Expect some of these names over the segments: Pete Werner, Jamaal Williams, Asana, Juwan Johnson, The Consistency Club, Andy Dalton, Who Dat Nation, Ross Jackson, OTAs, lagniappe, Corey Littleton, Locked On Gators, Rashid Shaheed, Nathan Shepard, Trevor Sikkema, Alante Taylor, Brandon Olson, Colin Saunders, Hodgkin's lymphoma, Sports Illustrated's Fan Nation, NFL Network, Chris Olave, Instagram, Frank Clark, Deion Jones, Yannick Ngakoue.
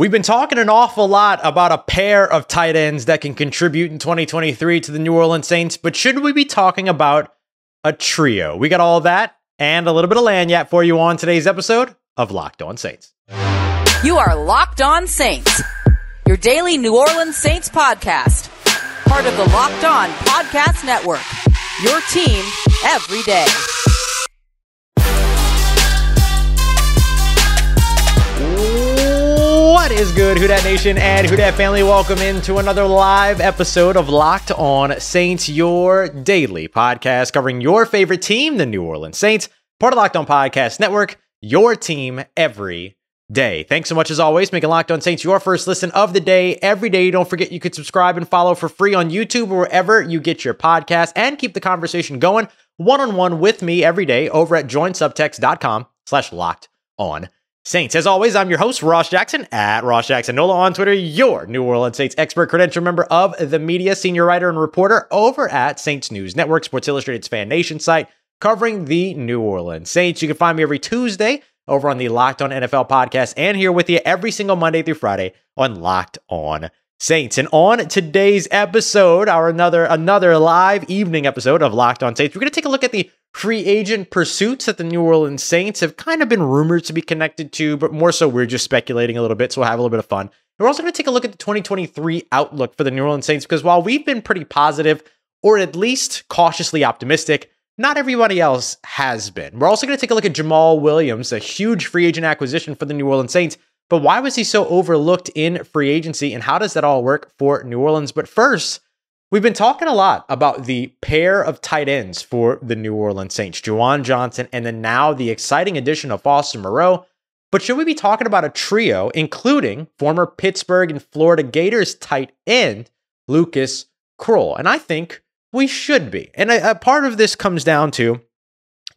We've been talking an awful lot about a pair of tight ends that can contribute in 2023 to the New Orleans Saints, but should we be talking about a trio? We got all that and a little bit of lagniappe for you on today's episode of Locked On Saints. You are Locked On Saints, your daily New Orleans Saints podcast, part of the Locked On Podcast Network, your team every day. What is good, Who Dat Nation and Who Dat family? Welcome into another live episode of Locked On Saints, your daily podcast covering your favorite team, the New Orleans Saints, part of Locked On Podcast Network, your team every day. Thanks so much, as always, making Locked On Saints your first listen of the day every day. Don't forget you could subscribe and follow for free on YouTube or wherever you get your podcast, and keep the conversation going one-on-one with me every day over at joinsubtext.com/lockedonsaints. As always, I'm your host, Ross Jackson, at Ross Jackson Nola on Twitter, your New Orleans Saints expert, credential member of the media, senior writer and reporter over at Saints News Network, Sports Illustrated's Fan Nation site, covering the New Orleans Saints. You can find me every Tuesday over on the Locked On NFL podcast, and here with you every single Monday through Friday on Locked On Saints. And on today's episode, our another live evening episode of Locked On Saints, we're going to take a look at the free agent pursuits that the New Orleans Saints have kind of been rumored to be connected to, but more so we're just speculating a little bit, so we'll have a little bit of fun. And we're also going to take a look at the 2023 outlook for the New Orleans Saints, because while we've been pretty positive, or at least cautiously optimistic, not everybody else has been. We're also going to take a look at Jamaal Williams, a huge free agent acquisition for the New Orleans Saints, but why was he so overlooked in free agency, and how does that all work for New Orleans? But first, we've been talking a lot about the pair of tight ends for the New Orleans Saints, Juwan Johnson, and then now the exciting addition of Foster Moreau. But should we be talking about a trio, including former Pittsburgh and Florida Gators tight end Lucas Krull? And I think we should be. And a part of this comes down to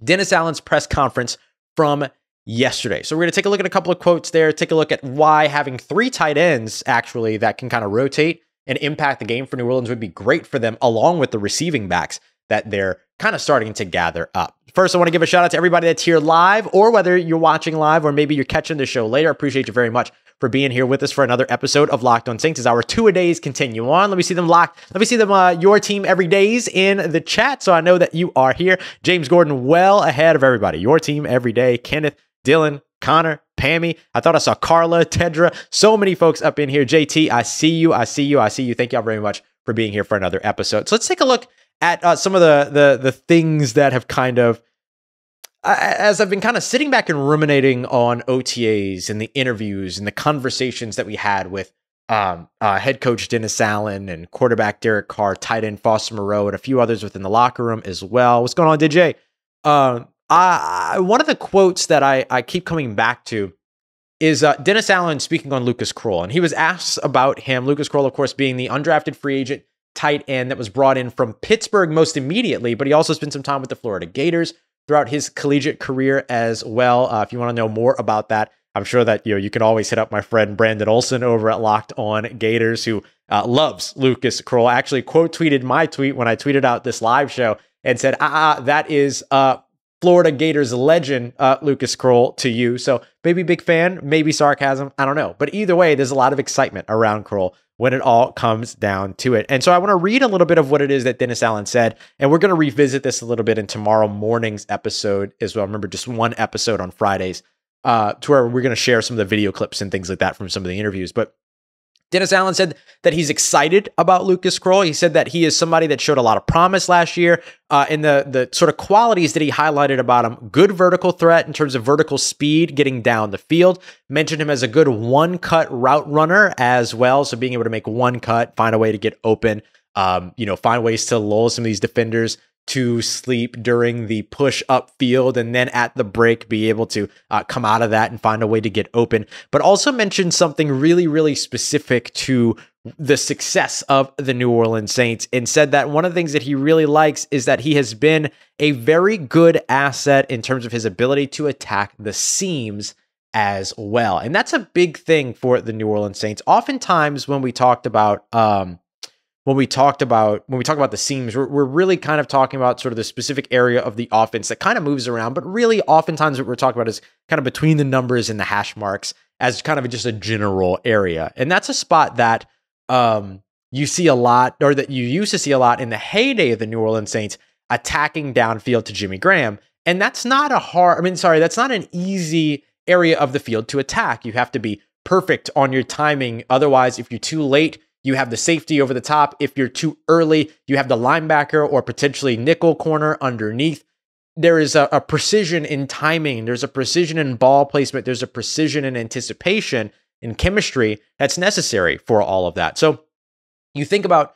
Dennis Allen's press conference from yesterday. So we're going to take a look at a couple of quotes there, take a look at why having three tight ends actually that can kind of rotate and impact the game for New Orleans would be great for them, along with the receiving backs that they're kind of starting to gather up. First, I want to give a shout out to everybody that's here live, or whether you're watching live or maybe you're catching the show later. I appreciate you very much for being here with us for another episode of Locked On Saints as our two-a-days continue on. Let me see them locked. Let me see them, your team every days in the chat, so I know that you are here. James Gordon, well ahead of everybody. Your team every day. Kenneth, Dylan, Connor, Pammy. I thought I saw Carla, Tedra, so many folks up in here. JT, I see you, I see you, I see you. Thank y'all very much for being here for another episode. So let's take a look at some of the things that have kind of, as I've been kind of sitting back and ruminating on OTAs and the interviews and the conversations that we had with head coach Dennis Allen and quarterback Derek Carr, tight end Foster Moreau, and a few others within the locker room as well. What's going on, DJ? One of the quotes that I keep coming back to is Dennis Allen speaking on Lucas Krull, and he was asked about him. Lucas Krull, of course, being the undrafted free agent tight end that was brought in from Pittsburgh most immediately, but he also spent some time with the Florida Gators throughout his collegiate career as well. If you want to know more about that, I'm sure that you can always hit up my friend Brandon Olson over at Locked On Gators, who loves Lucas Krull. Actually, quote tweeted my tweet when I tweeted out this live show and said, that is Florida Gators legend Lucas Krull to you. So maybe big fan, maybe sarcasm, I don't know. But either way, there's a lot of excitement around Krull when it all comes down to it. And so I want to read a little bit of what it is that Dennis Allen said, and we're going to revisit this a little bit in tomorrow morning's episode as well. Remember, just one episode on Fridays to where we're going to share some of the video clips and things like that from some of the interviews. But Dennis Allen said that he's excited about Lucas Krull. He said that he is somebody that showed a lot of promise last year, and the sort of qualities that he highlighted about him: good vertical threat in terms of vertical speed, getting down the field. Mentioned him as a good one-cut route runner as well, so being able to make one cut, find a way to get open, find ways to lull some of these defenders to sleep during the push up field, and then at the break be able to come out of that and find a way to get open. But also mentioned something really, really specific to the success of the New Orleans Saints, and said that one of the things that he really likes is that he has been a very good asset in terms of his ability to attack the seams as well. And that's a big thing for the New Orleans Saints. Oftentimes when we talked about when we talk about the seams, we're really kind of talking about sort of the specific area of the offense that kind of moves around, but really oftentimes what we're talking about is kind of between the numbers and the hash marks as kind of just a general area. And that's a spot that you see a lot, or that you used to see a lot in the heyday of the New Orleans Saints, attacking downfield to Jimmy Graham. And that's not a hard, that's not an easy area of the field to attack. You have to be perfect on your timing. Otherwise, if you're too late, you have the safety over the top. If you're too early, you have the linebacker or potentially nickel corner underneath. There is a precision in timing. There's a precision in ball placement. There's a precision in anticipation and chemistry that's necessary for all of that. So you think about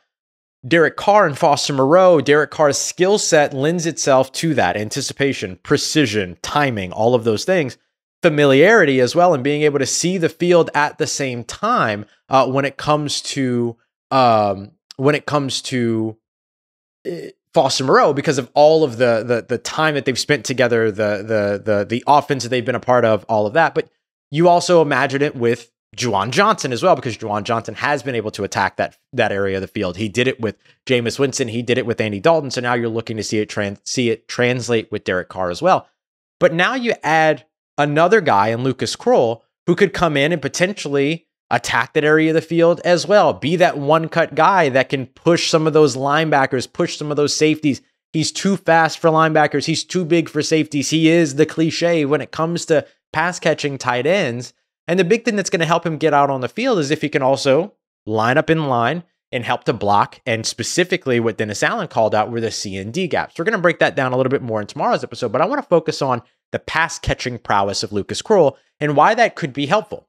Derek Carr and Foster Moreau. Derek Carr's skill set lends itself to that anticipation, precision, timing, all of those things. Familiarity as well, and being able to see the field at the same time when it comes to Foster Moreau, because of all of the time that they've spent together, the offense that they've been a part of, all of that. But you also imagine it with Juwan Johnson as well, because Juwan Johnson has been able to attack that area of the field. He did it with Jameis Winston. He did it with Andy Dalton. So now you're looking to see it translate with Derek Carr as well. But now you add another guy in Lucas Krull, who could come in and potentially attack that area of the field as well, be that one-cut guy that can push some of those linebackers, push some of those safeties. He's too fast for linebackers. He's too big for safeties. He is the cliche when it comes to pass-catching tight ends. And the big thing that's going to help him get out on the field is if he can also line up in line and help to block, and specifically what Dennis Allen called out were the C and D gaps. We're going to break that down a little bit more in tomorrow's episode, but I want to focus on the pass-catching prowess of Lucas Krull and why that could be helpful.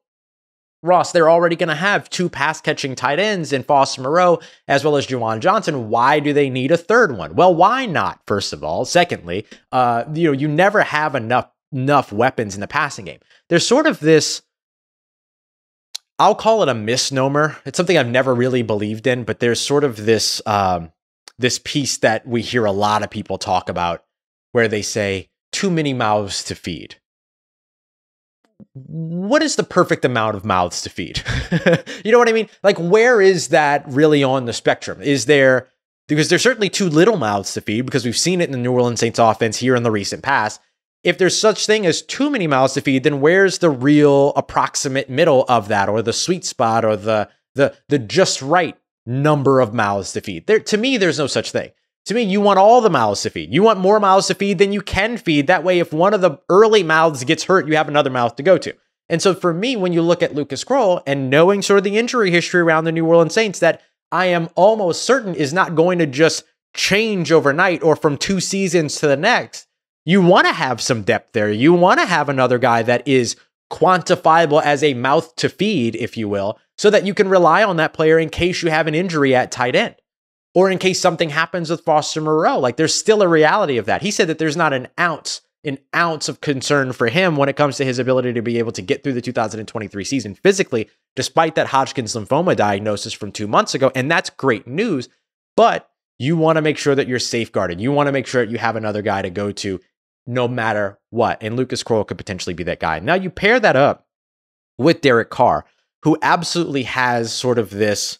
Ross, they're already going to have two pass-catching tight ends in Foster Moreau as well as Juwan Johnson. Why do they need a third one? Well, why not, first of all? Secondly, you never have enough weapons in the passing game. There's sort of this, I'll call it a misnomer. It's something I've never really believed in, but there's sort of this, this piece that we hear a lot of people talk about where they say, too many mouths to feed. What is the perfect amount of mouths to feed? You know what I mean? Like, where is that really on the spectrum? Because there's certainly too little mouths to feed, because we've seen it in the New Orleans Saints offense here in the recent past. If there's such thing as too many mouths to feed, then where's the real approximate middle of that, or the sweet spot, or the just right number of mouths to feed? There, to me, there's no such thing. To me, you want all the mouths to feed. You want more mouths to feed than you can feed. That way, if one of the early mouths gets hurt, you have another mouth to go to. And so for me, when you look at Lucas Krull and knowing sort of the injury history around the New Orleans Saints, that I am almost certain is not going to just change overnight or from two seasons to the next, you want to have some depth there. You want to have another guy that is quantifiable as a mouth to feed, if you will, so that you can rely on that player in case you have an injury at tight end, or in case something happens with Foster Moreau. Like, there's still a reality of that. He said that there's not an ounce of concern for him when it comes to his ability to be able to get through the 2023 season physically, despite that Hodgkin's lymphoma diagnosis from 2 months ago. And that's great news, but you want to make sure that you're safeguarded. You want to make sure that you have another guy to go to no matter what. And Lucas Krull could potentially be that guy. Now you pair that up with Derek Carr, who absolutely has sort of this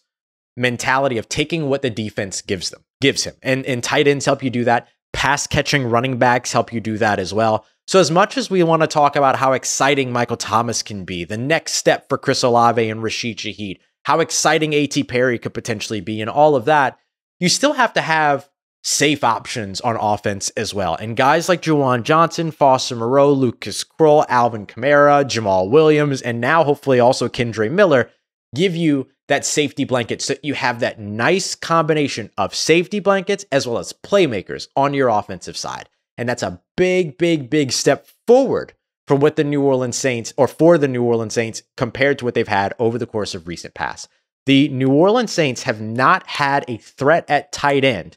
mentality of taking what the defense gives him. And tight ends help you do that. Pass catching running backs help you do that as well. So as much as we want to talk about how exciting Michael Thomas can be, the next step for Chris Olave and Rashid Shaheed, how exciting A.T. Perry could potentially be and all of that, you still have to have safe options on offense as well. And guys like Juwan Johnson, Foster Moreau, Lucas Krull, Alvin Kamara, Jamaal Williams, and now hopefully also Kendre Miller give you that safety blanket, so you have that nice combination of safety blankets as well as playmakers on your offensive side. And that's a big, big, big step forward from what the New Orleans Saints, or for the New Orleans Saints, compared to what they've had over the course of recent past. The New Orleans Saints have not had a threat at tight end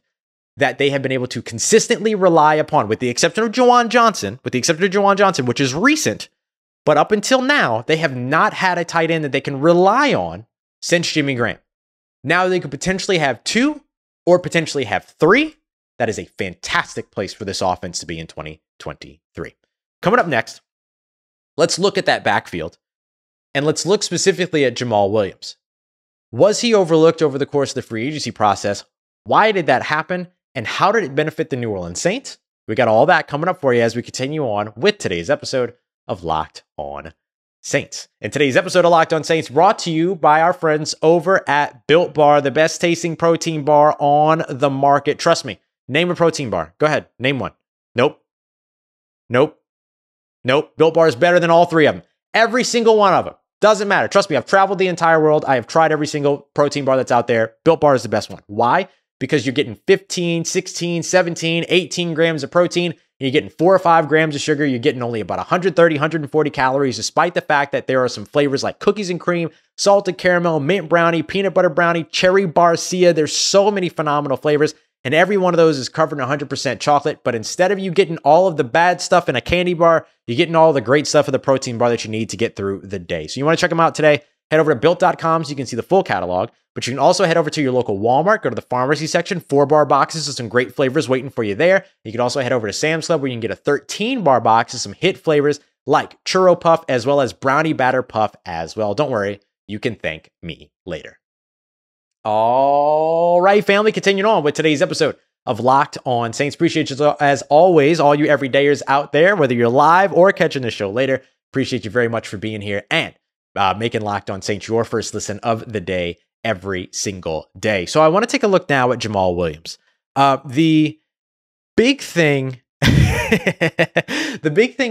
that they have been able to consistently rely upon, with the exception of Juwan Johnson, which is recent. But up until now, they have not had a tight end that they can rely on since Jimmy Graham. Now they could potentially have two, or potentially have three. That is a fantastic place for this offense to be in 2023. Coming up next, let's look at that backfield, and let's look specifically at Jamaal Williams. Was he overlooked over the course of the free agency process? Why did that happen? And how did it benefit the New Orleans Saints? We got all that coming up for you as we continue on with today's episode of Locked On Saints. And today's episode of Locked On Saints brought to you by our friends over at Built Bar, the best tasting protein bar on the market. Trust me, name a protein bar. Go ahead, name one. Nope. Nope. Nope. Built Bar is better than all three of them. Every single one of them. Doesn't matter. Trust me, I've traveled the entire world. I have tried every single protein bar that's out there. Built Bar is the best one. Why? Because you're getting 15, 16, 17, 18 grams of protein. You're getting 4 or 5 grams of sugar. You're getting only about 130, 140 calories, despite the fact that there are some flavors like cookies and cream, salted caramel, mint brownie, peanut butter brownie, cherry barcia. There's so many phenomenal flavors, and every one of those is covered in 100% chocolate. But instead of you getting all of the bad stuff in a candy bar, you're getting all the great stuff of the protein bar that you need to get through the day. So you want to check them out today. Head over to built.com so you can see the full catalog, but you can also head over to your local Walmart, go to the pharmacy section, 4-bar boxes with some great flavors waiting for you there. You can also head over to Sam's Club where you can get a 13-bar box with some hit flavors like Churro Puff as well as Brownie Batter Puff as well. Don't worry, you can thank me later. All right, family, continuing on with today's episode of Locked On Saints. Appreciate you as always, all you everydayers out there, whether you're live or catching the show later. Appreciate you very much for being here and making Locked On Saints your first listen of the day every single day. So I want to take a look now at Jamaal Williams. The big thing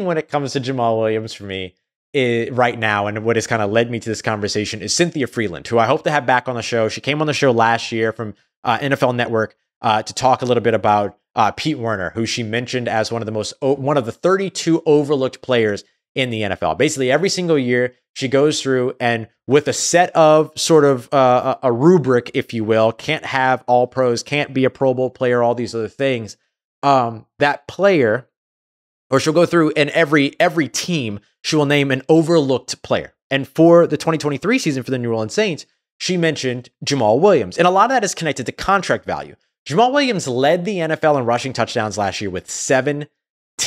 when it comes to Jamaal Williams for me is, right now, and what has kind of led me to this conversation, is Cynthia Freeland, who I hope to have back on the show. She came on the show last year from NFL Network to talk a little bit about Pete Werner, who she mentioned as one of the 32 overlooked players in the NFL. Basically, every single year, she goes through and with a set of sort of a rubric, if you will, can't have all pros, can't be a Pro Bowl player, all these other things. That player, or she'll go through and every team, she will name an overlooked player. And for the 2023 season for the New Orleans Saints, she mentioned Jamaal Williams. And a lot of that is connected to contract value. Jamaal Williams led the NFL in rushing touchdowns last year with 7.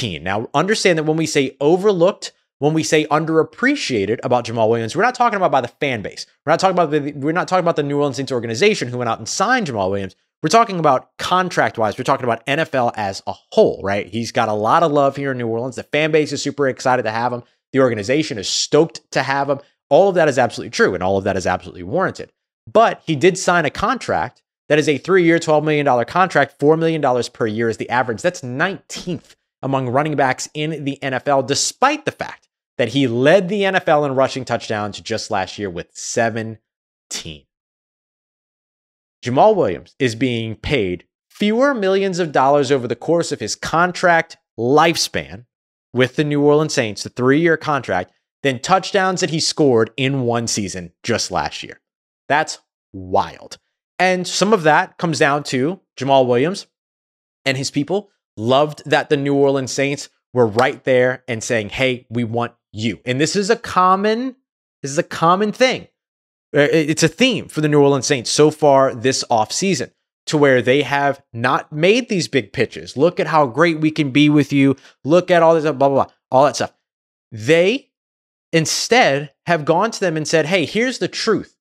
Now, understand that when we say overlooked, when we say underappreciated about Jamaal Williams, we're not talking about by the fan base. We're not talking about the New Orleans Saints organization who went out and signed Jamaal Williams. We're talking about contract-wise. We're talking about NFL as a whole, right? He's got a lot of love here in New Orleans. The fan base is super excited to have him. The organization is stoked to have him. All of that is absolutely true, and all of that is absolutely warranted. But he did sign a contract that is a 3-year, $12 million contract, $4 million per year is the average. That's 19th among running backs in the NFL, despite the fact that he led the NFL in rushing touchdowns just last year with 17. Jamaal Williams is being paid fewer millions of dollars over the course of his contract lifespan with the New Orleans Saints, the 3-year contract, than touchdowns that he scored in one season just last year. That's wild. And some of that comes down to Jamaal Williams and his people loved that the New Orleans Saints were right there and saying, hey, we want you. And this is a common thing. It's a theme for the New Orleans Saints so far this offseason, to where they have not made these big pitches. Look at how great we can be with you. Look at all this, blah, blah, blah, all that stuff. They instead have gone to them and said, hey, here's the truth.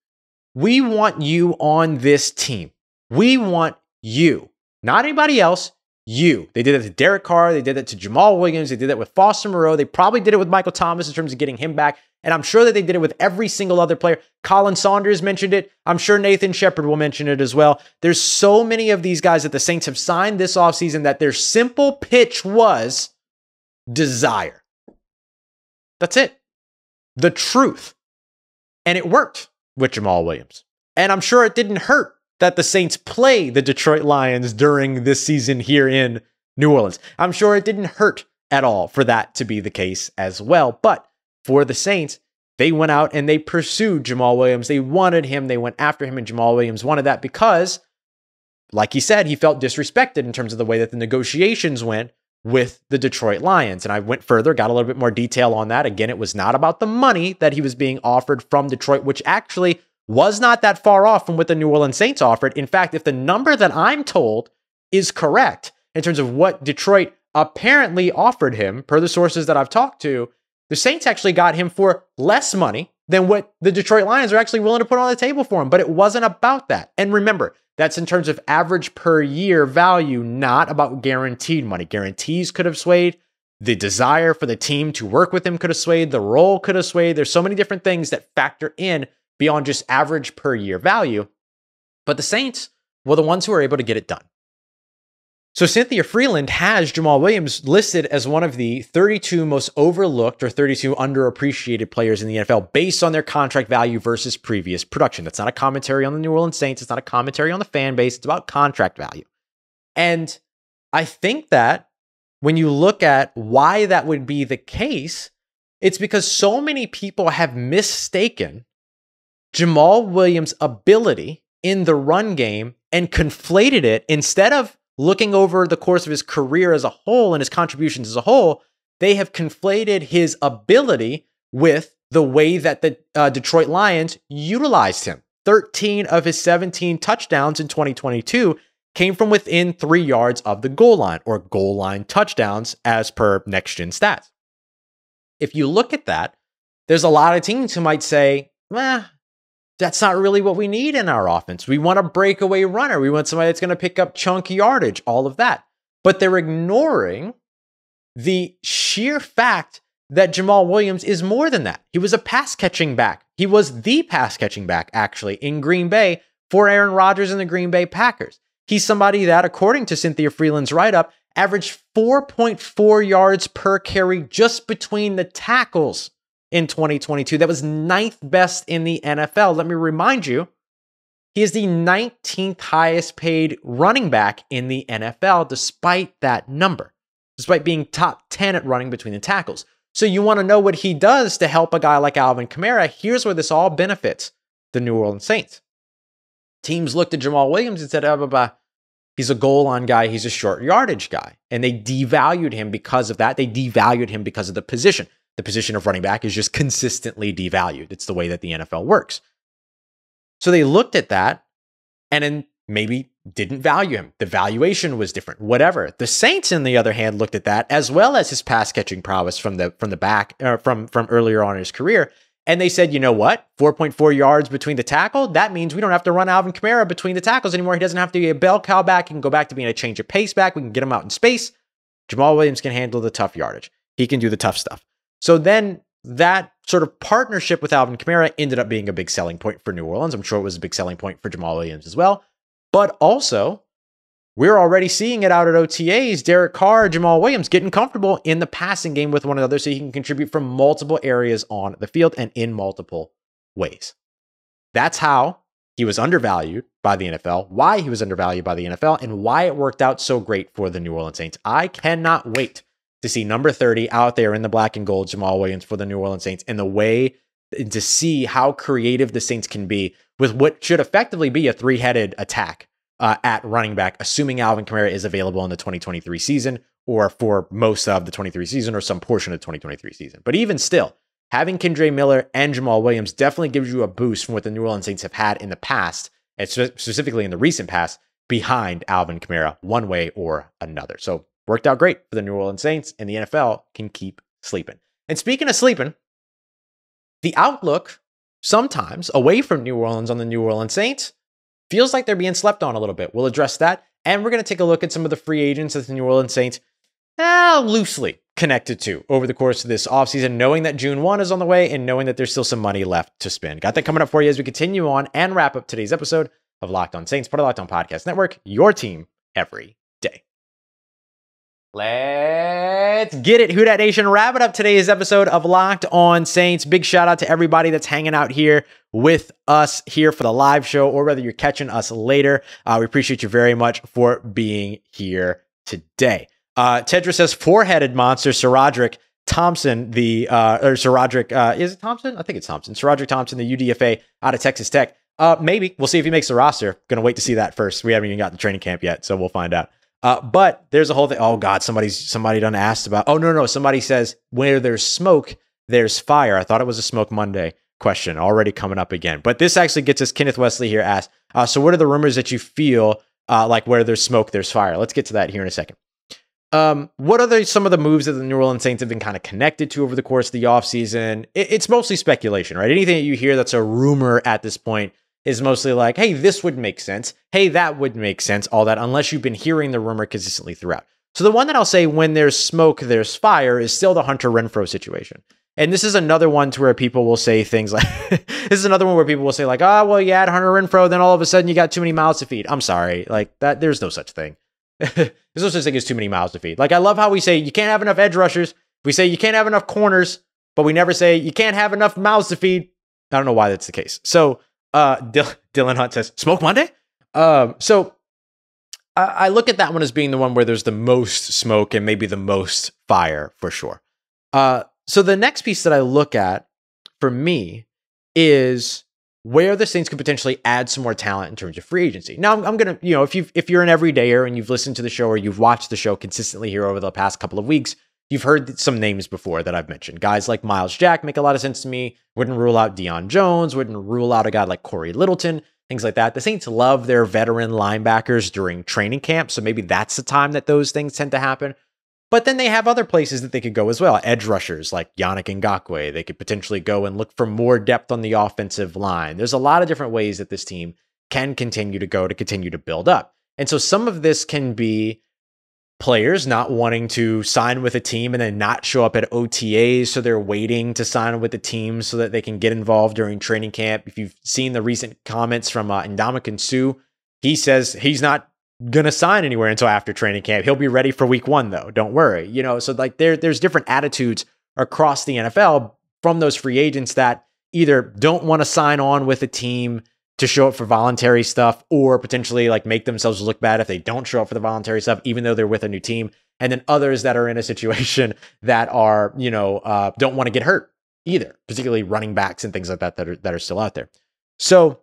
We want you on this team. We want you, not anybody else. You. They did that to Derek Carr. They did that to Jamaal Williams. They did that with Foster Moreau. They probably did it with Michael Thomas in terms of getting him back. And I'm sure that they did it with every single other player. Colin Saunders mentioned it. I'm sure Nathan Shepard will mention it as well. There's so many of these guys that the Saints have signed this offseason that their simple pitch was desire. That's it. The truth. And it worked with Jamaal Williams. And I'm sure it didn't hurt that the Saints play the Detroit Lions during this season here in New Orleans. I'm sure it didn't hurt at all for that to be the case as well. But for the Saints, they went out and they pursued Jamaal Williams. They wanted him. They went after him, and Jamaal Williams wanted that because, like he said, he felt disrespected in terms of the way that the negotiations went with the Detroit Lions. And I went further, got a little bit more detail on that. Again, it was not about the money that he was being offered from Detroit, which actually was not that far off from what the New Orleans Saints offered. In fact, if the number that I'm told is correct in terms of what Detroit apparently offered him, per the sources that I've talked to, the Saints actually got him for less money than what the Detroit Lions are actually willing to put on the table for him. But it wasn't about that. And remember, that's in terms of average per year value, not about guaranteed money. Guarantees could have swayed The desire for the team to work with him could have swayed. The role could have swayed. There's so many different things that factor in beyond just average per year value. But the Saints were the ones who were able to get it done. So Cynthia Freeland has Jamaal Williams listed as one of the 32 most overlooked or 32 underappreciated players in the NFL based on their contract value versus previous production. That's not a commentary on the New Orleans Saints. It's not a commentary on the fan base. It's about contract value. And I think that when you look at why that would be the case, it's because so many people have mistaken Jamaal Williams' ability in the run game and conflated it instead of looking over the course of his career as a whole and his contributions as a whole. They have conflated his ability with the way that the Detroit Lions utilized him. 13 of his 17 touchdowns in 2022 came from within 3 yards of the goal line, or goal line touchdowns as per NextGen Stats. If you look at that, there's a lot of teams who might say, that's not really what we need in our offense. We want a breakaway runner. We want somebody that's going to pick up chunk yardage, all of that. But they're ignoring the sheer fact that Jamaal Williams is more than that. He was a pass-catching back. He was the pass-catching back, actually, in Green Bay for Aaron Rodgers and the Green Bay Packers. He's somebody that, according to Cynthia Freeland's write-up, averaged 4.4 yards per carry just between the tackles in 2022. That was 9th best in the NFL. Let me remind you, he is the 19th highest paid running back in the NFL, despite that number, despite being top 10 at running between the tackles. So you want to know what he does to help a guy like Alvin Kamara. Here's where this all benefits the New Orleans Saints. Teams looked at Jamaal Williams and said, he's a goal line guy. He's a short yardage guy. And they devalued him because of that. They devalued him because of the position. The position of running back is just consistently devalued. It's the way that the NFL works. So they looked at that and then maybe didn't value him. The valuation was different, whatever. The Saints, on the other hand, looked at that as well as his pass catching prowess from earlier on in his career. And they said, you know what? 4.4 yards between the tackle. That means we don't have to run Alvin Kamara between the tackles anymore. He doesn't have to be a bell cow back. He can go back to being a change of pace back. We can get him out in space. Jamaal Williams can handle the tough yardage. He can do the tough stuff. So then that sort of partnership with Alvin Kamara ended up being a big selling point for New Orleans. I'm sure it was a big selling point for Jamaal Williams as well. But also, we're already seeing it out at OTAs. Derek Carr, Jamaal Williams getting comfortable in the passing game with one another so he can contribute from multiple areas on the field and in multiple ways. That's how he was undervalued by the NFL, why he was undervalued by the NFL, and why it worked out so great for the New Orleans Saints. I cannot wait to see number 30 out there in the black and gold, Jamaal Williams for the New Orleans Saints, and the way to see how creative the Saints can be with what should effectively be a three-headed attack at running back, assuming Alvin Kamara is available in the 2023 season or for most of the 23 season or some portion of the 2023 season. But even still, having Kendre Miller and Jamaal Williams definitely gives you a boost from what the New Orleans Saints have had in the past, and specifically in the recent past, behind Alvin Kamara one way or another. So worked out great for the New Orleans Saints, and the NFL can keep sleeping. And speaking of sleeping, the outlook sometimes away from New Orleans on the New Orleans Saints feels like they're being slept on a little bit. We'll address that, and we're going to take a look at some of the free agents that the New Orleans Saints loosely connected to over the course of this offseason, knowing that June 1 is on the way and knowing that there's still some money left to spend. Got that coming up for you as we continue on and wrap up today's episode of Locked On Saints, part of Locked On Podcast Network, your team every day. Let's get it, Who Dat Nation. Wrap it up today's episode of Locked On Saints. Big shout out to everybody that's hanging out here with us here for the live show, or whether you're catching us later. We appreciate you very much for being here today. Tedra says four-headed monster, Sir Roderick Thompson, Sir Roderick Thompson, the UDFA out of Texas Tech. Maybe we'll see if he makes the roster. Gonna wait to see that first. We haven't even got the training camp yet, so we'll find out. But there's a whole thing. Oh God, somebody done asked about. Oh no. Somebody says where there's smoke, there's fire. I thought it was a Smoke Monday question already coming up again, but this actually gets us. Kenneth Wesley here asked, so what are the rumors that you feel like where there's smoke, there's fire? Let's get to that here in a second. What are some of the moves that the New Orleans Saints have been kind of connected to over the course of the offseason? It's mostly speculation, right? Anything that you hear that's a rumor at this point is mostly like, hey, this would make sense. Hey, that would make sense. All that, unless you've been hearing the rumor consistently throughout. So the one that I'll say when there's smoke, there's fire is still the Hunter Renfrow situation. And this is another one to where people will say things like, this is another one where people will say like, oh, well, you add Hunter Renfrow, then all of a sudden you got too many mouths to feed. I'm sorry. Like that, there's no such thing. There's no such thing as too many mouths to feed. Like I love how we say you can't have enough edge rushers. We say you can't have enough corners, but we never say you can't have enough mouths to feed. I don't know why that's the case. So Dylan Hunt says, Smoke Monday? So I look at that one as being the one where there's the most smoke and maybe the most fire for sure. So the next piece that I look at for me is where the Saints could potentially add some more talent in terms of free agency. Now I'm going to, if you're an everydayer and you've listened to the show or you've watched the show consistently here over the past couple of weeks, you've heard some names before that I've mentioned. Guys like Myles Jack make a lot of sense to me. Wouldn't rule out Deion Jones. Wouldn't rule out a guy like Corey Littleton, things like that. The Saints love their veteran linebackers during training camp, so maybe that's the time that those things tend to happen. But then they have other places that they could go as well. Edge rushers like Yannick Ngakoue. They could potentially go and look for more depth on the offensive line. There's a lot of different ways that this team can continue to go to continue to build up. And so some of this can be players not wanting to sign with a team and then not show up at OTAs, so they're waiting to sign with the team so that they can get involved during training camp. If you've seen the recent comments from Ndamukong Suh, he says he's not going to sign anywhere until after training camp. He'll be ready for week 1 though. Don't worry. You know, so like there's different attitudes across the NFL from those free agents that either don't want to sign on with a team to show up for voluntary stuff or potentially like make themselves look bad if they don't show up for the voluntary stuff, even though they're with a new team. And then others that are in a situation that are, don't want to get hurt either, particularly running backs and things like that, that are still out there. So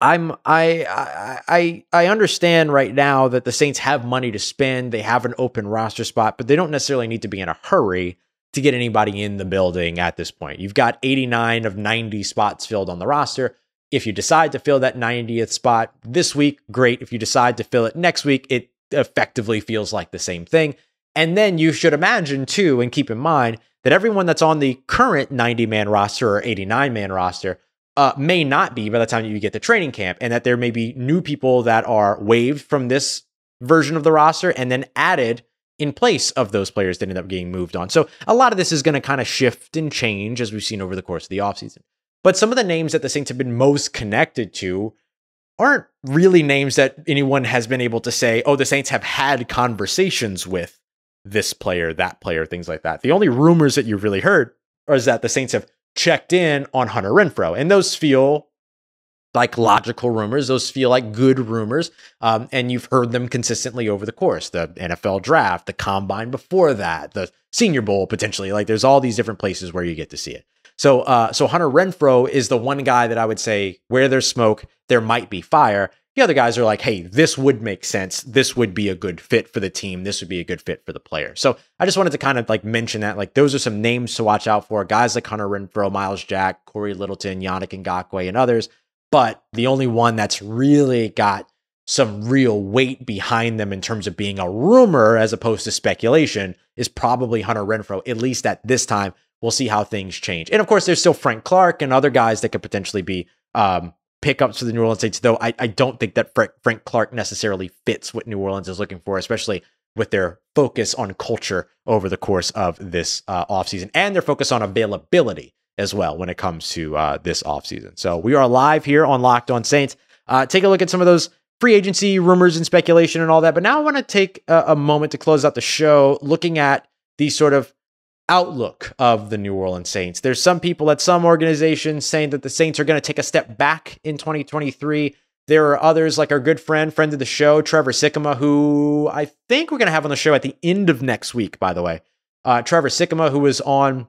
I understand right now that the Saints have money to spend. They have an open roster spot, but they don't necessarily need to be in a hurry to get anybody in the building at this point. You've got 89 of 90 spots filled on the roster. If you decide to fill that 90th spot this week, great. If you decide to fill it next week, it effectively feels like the same thing. And then you should imagine too, and keep in mind that everyone that's on the current 90-man roster or 89-man roster may not be by the time you get to training camp, and that there may be new people that are waived from this version of the roster and then added in place of those players that end up getting moved on. So a lot of this is going to kind of shift and change as we've seen over the course of the offseason. But some of the names that the Saints have been most connected to aren't really names that anyone has been able to say, oh, the Saints have had conversations with this player, that player, things like that. The only rumors that you've really heard are that the Saints have checked in on Hunter Renfrow. And those feel like logical rumors. Those feel like good rumors. And you've heard them consistently over the course, the NFL draft, the combine before that, the Senior Bowl, potentially. Like there's all these different places where you get to see it. So Hunter Renfrow is the one guy that I would say where there's smoke, there might be fire. The other guys are like, hey, this would make sense. This would be a good fit for the team. This would be a good fit for the player. So I just wanted to kind of like mention that, like, those are some names to watch out for. Guys like Hunter Renfrow, Myles Jack, Corey Littleton, Yannick Ngakoue, and others. But the only one that's really got some real weight behind them in terms of being a rumor as opposed to speculation is probably Hunter Renfrow, at least at this time. We'll see how things change. And of course, there's still Frank Clark and other guys that could potentially be pickups for the New Orleans Saints, though I don't think that Frank Clark necessarily fits what New Orleans is looking for, especially with their focus on culture over the course of this offseason and their focus on availability as well when it comes to this offseason. So we are live here on Locked On Saints. Take a look at some of those free agency rumors and speculation and all that. But now I want to take a moment to close out the show looking at the sort of outlook of the New Orleans Saints. There's some people at some organizations saying that the Saints are going to take a step back in 2023. There are others like our good friend of the show, Trevor Sikkema, who I think we're going to have on the show at the end of next week, by the way. Trevor Sikkema, who was on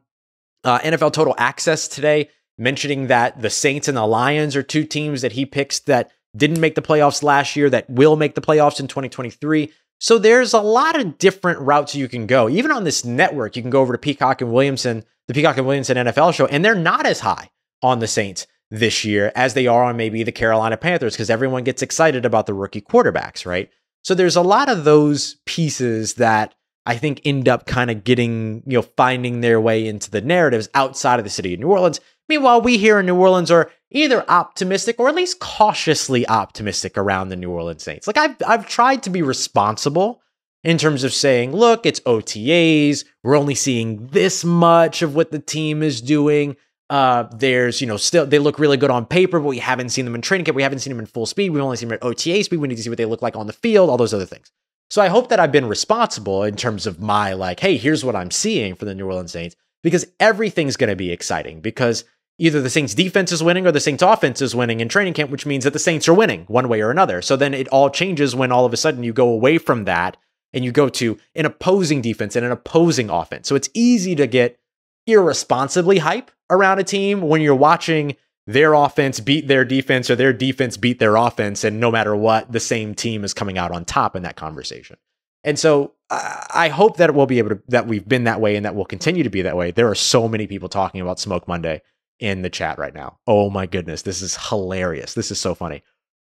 NFL Total Access today, mentioning that the Saints and the Lions are two teams that he picks that didn't make the playoffs last year that will make the playoffs in 2023. So there's a lot of different routes you can go. Even on this network, you can go over to Peacock and Williamson, the Peacock and Williamson NFL show, and they're not as high on the Saints this year as they are on maybe the Carolina Panthers because everyone gets excited about the rookie quarterbacks, right? So there's a lot of those pieces that I think end up kind of getting, finding their way into the narratives outside of the city of New Orleans. Meanwhile, we here in New Orleans are either optimistic or at least cautiously optimistic around the New Orleans Saints. Like I've tried to be responsible in terms of saying, look, it's OTAs. We're only seeing this much of what the team is doing. There's, you know, still, they look really good on paper, but we haven't seen them in training camp. We haven't seen them in full speed. We've only seen them at OTA speed. We need to see what they look like on the field, all those other things. So I hope that I've been responsible in terms of my, like, hey, here's what I'm seeing for the New Orleans Saints, because everything's going to be exciting because either the Saints defense is winning or the Saints offense is winning in training camp, which means that the Saints are winning one way or another. So then it all changes when all of a sudden you go away from that and you go to an opposing defense and an opposing offense. So it's easy to get irresponsibly hype around a team when you're watching their offense beat their defense or their defense beat their offense. And no matter what, the same team is coming out on top in that conversation. And so I hope that it will be able to, that we've been that way and that will continue to be that way. There are so many people talking about Smoke Monday in the chat right now. Oh my goodness. This is hilarious. This is so funny.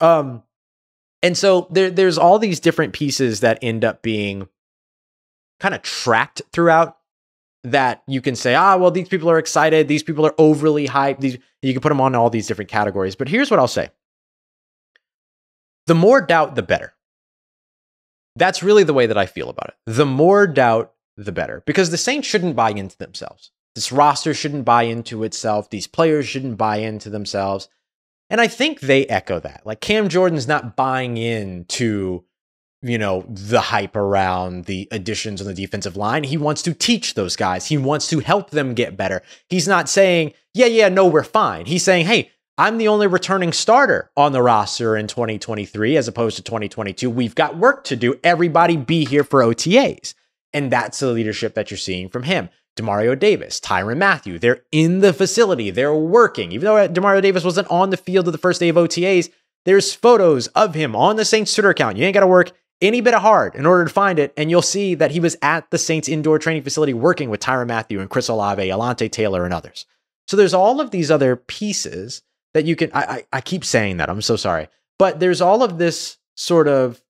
And so there's all these different pieces that end up being kind of tracked throughout that you can say, ah, well, these people are excited. These people are overly hyped. These, you can put them on all these different categories. But here's what I'll say. The more doubt, the better. That's really the way that I feel about it. The more doubt, the better. Because the Saints shouldn't buy into themselves. This roster shouldn't buy into itself. These players shouldn't buy into themselves. And I think they echo that. Like, Cam Jordan's not buying into, you know, the hype around the additions on the defensive line. He wants to teach those guys. He wants to help them get better. He's not saying, yeah, no, we're fine. He's saying, hey, I'm the only returning starter on the roster in 2023 as opposed to 2022. We've got work to do. Everybody be here for OTAs. And that's the leadership that you're seeing from him. Demario Davis, Tyrann Mathieu, they're in the facility. They're working. Even though Demario Davis wasn't on the field of the first day of OTAs, there's photos of him on the Saints Twitter account. You ain't got to work any bit of hard in order to find it. And you'll see that he was at the Saints indoor training facility working with Tyrann Mathieu and Chris Olave, Alante Taylor, and others. So there's all of these other pieces that you can, I keep saying that, I'm so sorry, but there's all of this sort of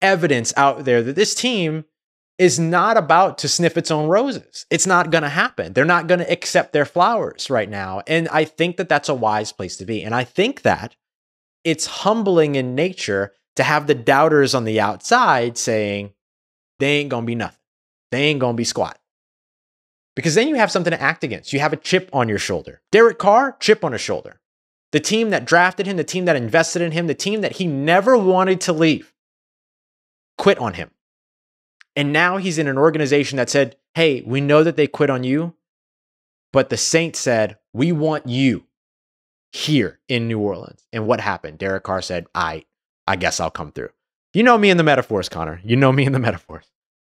evidence out there that this team is not about to sniff its own roses. It's not going to happen. They're not going to accept their flowers right now. And I think that that's a wise place to be. And I think that it's humbling in nature to have the doubters on the outside saying, they ain't going to be nothing. They ain't going to be squat. Because then you have something to act against. You have a chip on your shoulder. Derek Carr, chip on his shoulder. The team that drafted him, the team that invested in him, the team that he never wanted to leave, quit on him. And now he's in an organization that said, hey, we know that they quit on you, but the Saints said, we want you here in New Orleans. And what happened? Derek Carr said, I guess I'll come through. You know me in the metaphors, Connor. You know me in the metaphors.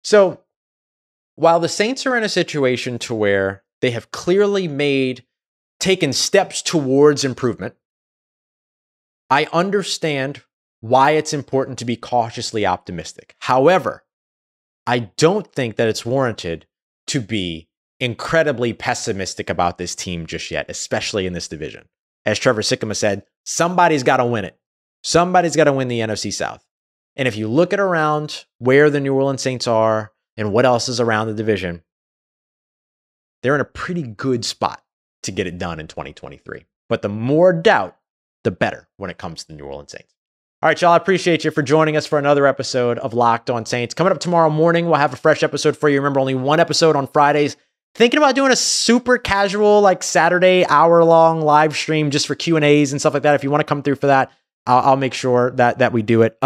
So while the Saints are in a situation to where they have clearly taken steps towards improvement, I understand why it's important to be cautiously optimistic. However, I don't think that it's warranted to be incredibly pessimistic about this team just yet, especially in this division. As Trevor Sikkema said, somebody's got to win it. Somebody's got to win the NFC South. And if you look at around where the New Orleans Saints are and what else is around the division, they're in a pretty good spot to get it done in 2023. But the more doubt, the better when it comes to the New Orleans Saints. All right, y'all, I appreciate you for joining us for another episode of Locked On Saints. Coming up tomorrow morning, we'll have a fresh episode for you. Remember, only one episode on Fridays. Thinking about doing a super casual, like Saturday hour-long live stream just for Q&As and stuff like that. If you want to come through for that, I'll make sure that we do it.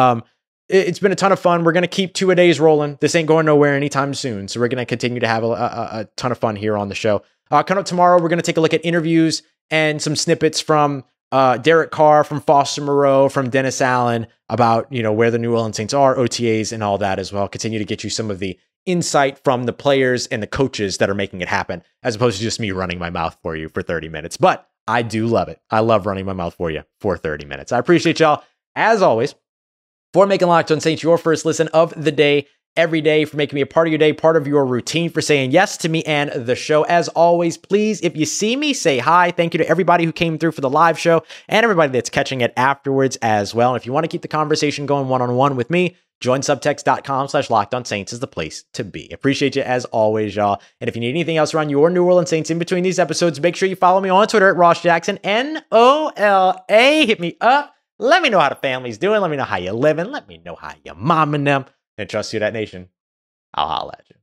It's been a ton of fun. We're going to keep two-a-days rolling. This ain't going nowhere anytime soon, so we're going to continue to have a ton of fun here on the show. Coming up tomorrow, we're going to take a look at interviews and some snippets from Derek Carr, from Foster Moreau, from Dennis Allen about, you know, where the New Orleans Saints are, OTAs and all that as well. Continue to get you some of the insight from the players and the coaches that are making it happen, as opposed to just me running my mouth for you for 30 minutes. But I do love it. I love running my mouth for you for 30 minutes. I appreciate y'all, as always, for making Locked On Saints your first listen of the day every day, for making me a part of your day, part of your routine, for saying yes to me and the show. As always, please, if you see me, say hi. Thank you to everybody who came through for the live show and everybody that's catching it afterwards as well. And if you want to keep the conversation going one-on-one with me, joinsubtext.com/LockedOnSaints is the place to be. Appreciate you as always, y'all. And if you need anything else around your New Orleans Saints in between these episodes, make sure you follow me on Twitter at Ross Jackson, NOLA. Hit me up. Let me know how the family's doing. Let me know how you're living. Let me know how your mom and them. And trust Who Dat Nation. I'll holla at you.